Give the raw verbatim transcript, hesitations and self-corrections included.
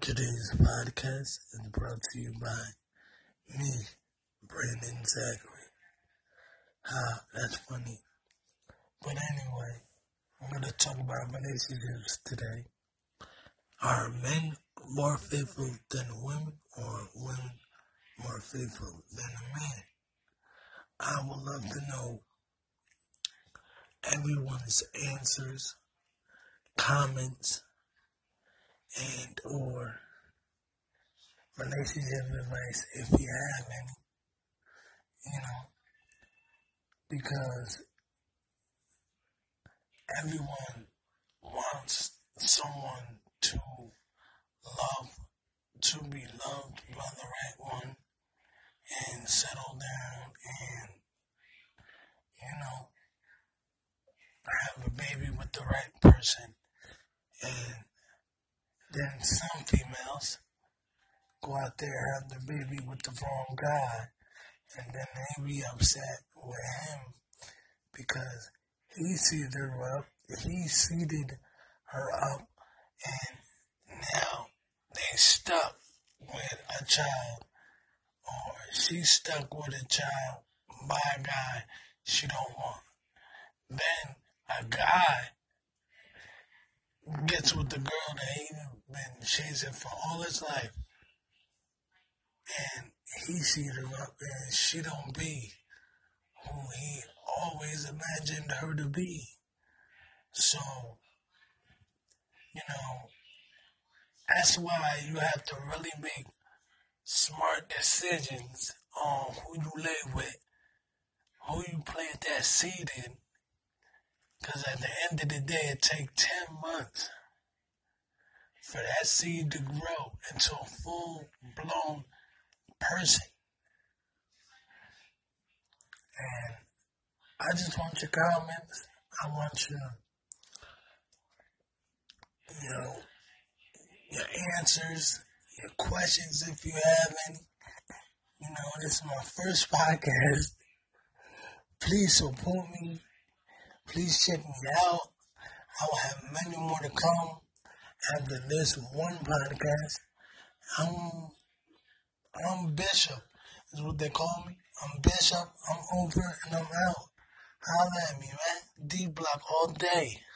Today's podcast is brought to you by me, Brandon Zachary. Ha, that's funny. But anyway, I'm going to talk about relationships today. Are men more faithful than women, or women more faithful than men? I would love to know everyone's answers, comments, and or relationship advice if you have any, you know, because everyone wants someone to love, to be loved by the right one and settle down and, you know, have a baby with the right person. And then some females go out there, have the baby with the wrong guy, and then they be upset with him because he seated her up, he seated her up, and now they stuck with a child, or she's stuck with a child by a guy she don't want. Then a guy gets with the girl that he's been chasing for all his life, and he sees her up, and she don't be who he always imagined her to be. So, you know, that's why you have to really make smart decisions on who you live with, who you plant that seed in. Because at the end of the day, it takes ten months for that seed to grow into a full-blown person. And I just want your comments. I want your, you know, your answers, your questions if you have any. You know, this is my first podcast. Please support me. Please check me out. I will have many more to come after this one podcast. I'm, I'm Bishop, is what they call me. I'm Bishop, I'm over, and I'm out. Holla at me, man. D-block all day.